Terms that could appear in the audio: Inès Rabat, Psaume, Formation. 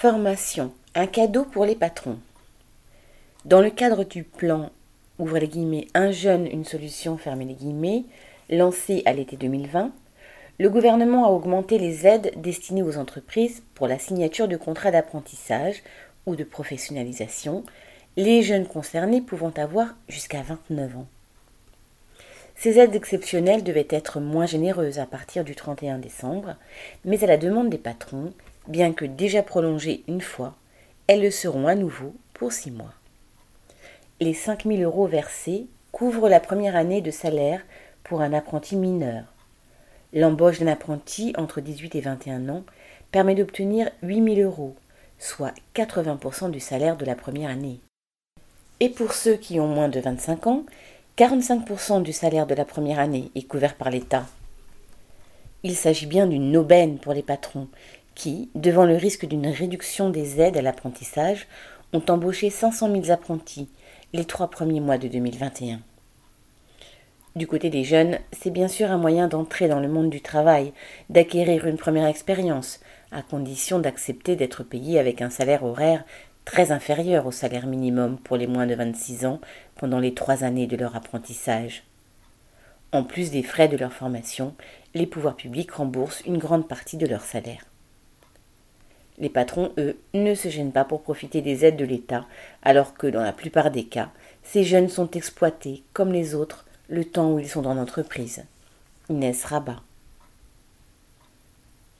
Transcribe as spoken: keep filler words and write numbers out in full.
Formation, un cadeau pour les patrons. Dans le cadre du plan, ouvrez les guillemets, un jeune, une solution, fermez les guillemets, lancé à l'été deux mille vingt, le gouvernement a augmenté les aides destinées aux entreprises pour la signature de contrats d'apprentissage ou de professionnalisation, les jeunes concernés pouvant avoir jusqu'à vingt-neuf ans. Ces aides exceptionnelles devaient être moins généreuses à partir du trente et un décembre, mais à la demande des patrons, bien que déjà prolongées une fois, elles le seront à nouveau pour six mois. Les cinq mille euros versés couvrent la première année de salaire pour un apprenti mineur. L'embauche d'un apprenti entre dix-huit et vingt et un ans permet d'obtenir huit mille euros, soit quatre-vingts pour cent du salaire de la première année. Et pour ceux qui ont moins de vingt-cinq ans, quarante-cinq pour cent du salaire de la première année est couvert par l'État. Il s'agit bien d'une aubaine pour les patrons qui, devant le risque d'une réduction des aides à l'apprentissage, ont embauché cinq cent mille apprentis les trois premiers mois de deux mille vingt et un. Du côté des jeunes, c'est bien sûr un moyen d'entrer dans le monde du travail, d'acquérir une première expérience, à condition d'accepter d'être payé avec un salaire horaire très inférieur au salaire minimum pour les moins de vingt-six ans pendant les trois années de leur apprentissage. En plus des frais de leur formation, les pouvoirs publics remboursent une grande partie de leur salaire. Les patrons, eux, ne se gênent pas pour profiter des aides de l'État, alors que dans la plupart des cas, ces jeunes sont exploités, comme les autres, le temps où ils sont dans l'entreprise. Inès Rabat.